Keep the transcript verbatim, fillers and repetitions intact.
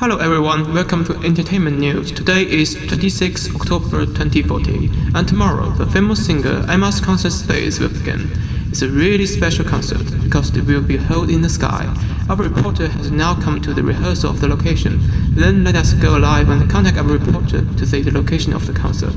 Hello everyone, welcome to Entertainment News. Today is twenty-sixth of October twenty fourteen, and tomorrow the famous singer Emma's concert space will begin. It's a really special concert because it will be held in the sky. Our reporter has now come to the rehearsal of the location. Then let us go live and contact our reporter to see the location of the concert.